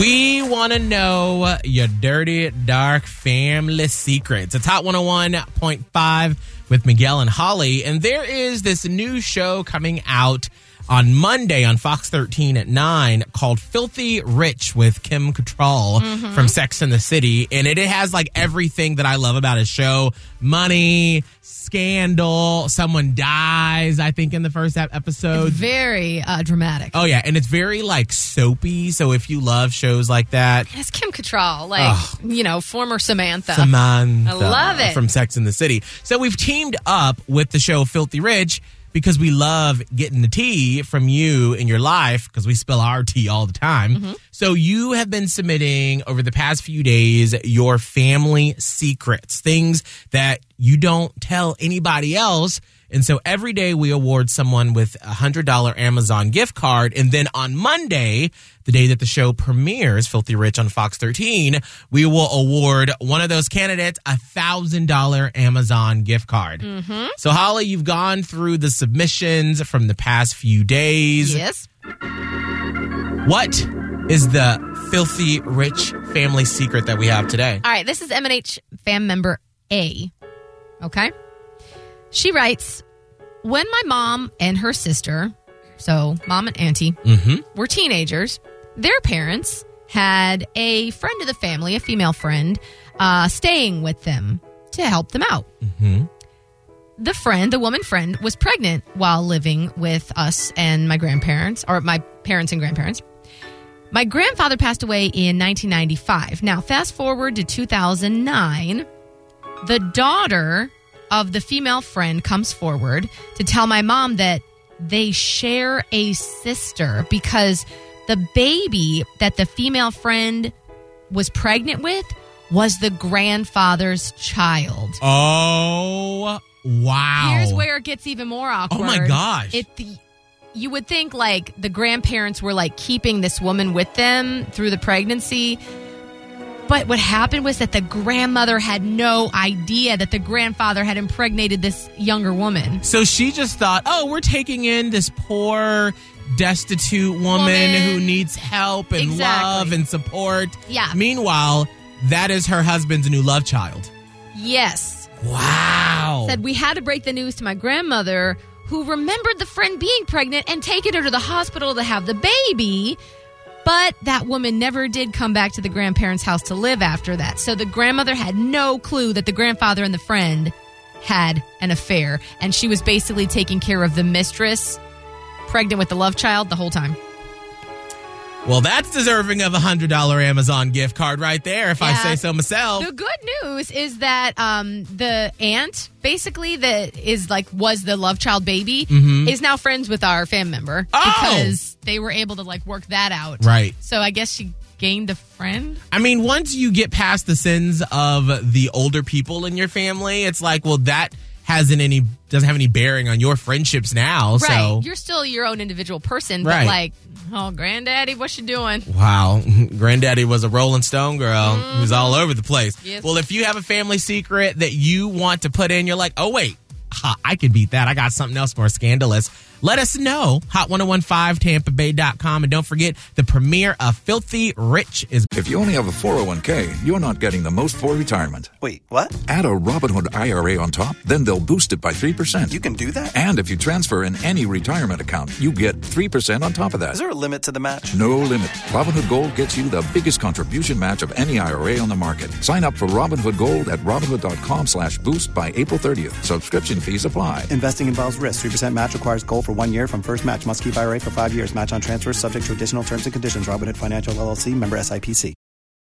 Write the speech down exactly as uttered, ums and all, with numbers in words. We want to know your dirty, dark family secrets. It's Hot one oh one point five with Miguel and Holly. And there is this new show coming out on Monday on Fox thirteen at nine called Filthy Rich with Kim Cattrall mm-hmm. from Sex and the City. And it, it has like everything that I love about a show. Money, scandal, someone dies, I think, in the first episode. It's very uh, dramatic. Oh, yeah. And it's very like soapy. So if you love shows like that. It's Kim Cattrall, like, oh. you know, former Samantha. Samantha. I love it. From Sex and the City. So we've teamed up with the show Filthy Rich, because we love getting the tea from you in your life, because we spill our tea all the time. Mm-hmm. So you have been submitting over the past few days your family secrets, things that you don't tell anybody else. And so every day we award someone with a one hundred dollars Amazon gift card. And then on Monday, the day that the show premieres, Filthy Rich on Fox thirteen, we will award one of those candidates a one thousand dollars Amazon gift card. Mm-hmm. So, Holly, you've gone through the submissions from the past few days. Yes. What is the Filthy Rich family secret that we have today? All right. This is M and H fam member A. Okay. She writes, when my mom and her sister, so mom and auntie, mm-hmm. were teenagers, their parents had a friend of the family, a female friend, uh, staying with them to help them out. Mm-hmm. The friend, the woman friend, was pregnant while living with us and my grandparents, or my parents and grandparents. My grandfather passed away in nineteen ninety-five. Now, fast forward to two thousand nine, the daughter of the female friend comes forward to tell my mom that they share a sister because the baby that the female friend was pregnant with was the grandfather's child. Oh, wow. Here's where it gets even more awkward. Oh, my gosh. It, the, you would think, like, the grandparents were, like, keeping this woman with them through the pregnancy. But what happened was that the grandmother had no idea that the grandfather had impregnated this younger woman. So she just thought, oh, we're taking in this poor, destitute woman, woman. who needs help and exactly. love and support. Yeah. Meanwhile, that is her husband's new love child. Yes. Wow. Said we had to break the news to my grandmother, who remembered the friend being pregnant and taking her to the hospital to have the baby. But that woman never did come back to the grandparents' house to live after that. So the grandmother had no clue that the grandfather and the friend had an affair. And she was basically taking care of the mistress, pregnant with the love child, the whole time. Well, that's deserving of a one hundred dollars Amazon gift card right there, if yeah. I say so myself. The good news is that um, the aunt, basically, that is like was the love child baby, mm-hmm. is now friends with our fam member oh! because they were able to like work that out. Right. So I guess she gained a friend. I mean, once you get past the sins of the older people in your family, it's like, well, that hasn't any doesn't have any bearing on your friendships now. Right. So you're still your own individual person, but right. like, oh, granddaddy, what you doing? Wow. Granddaddy was a Rolling Stone girl mm-hmm. who was all over the place. Yes. Well, if you have a family secret that you want to put in, you're like, oh wait, ha, I could beat that. I got something else more scandalous. Let us know. hot ten fifteen tampa bay dot com. And don't forget, the premiere of Filthy Rich is... If you only have a four oh one k, you're not getting the most for retirement. Wait, what? Add a Robinhood I R A on top, then they'll boost it by three percent. You can do that? And if you transfer in any retirement account, you get three percent on top of that. Is there a limit to the match? No limit. Robinhood Gold gets you the biggest contribution match of any I R A on the market. Sign up for Robinhood Gold at robinhood.com slash boost by April thirtieth. Subscription fees apply. Investing involves risk. three percent match requires gold for one year from first match. Must keep I R A for five years. Match on transfers subject to additional terms and conditions. Robinhood Financial L L C. Member S I P C.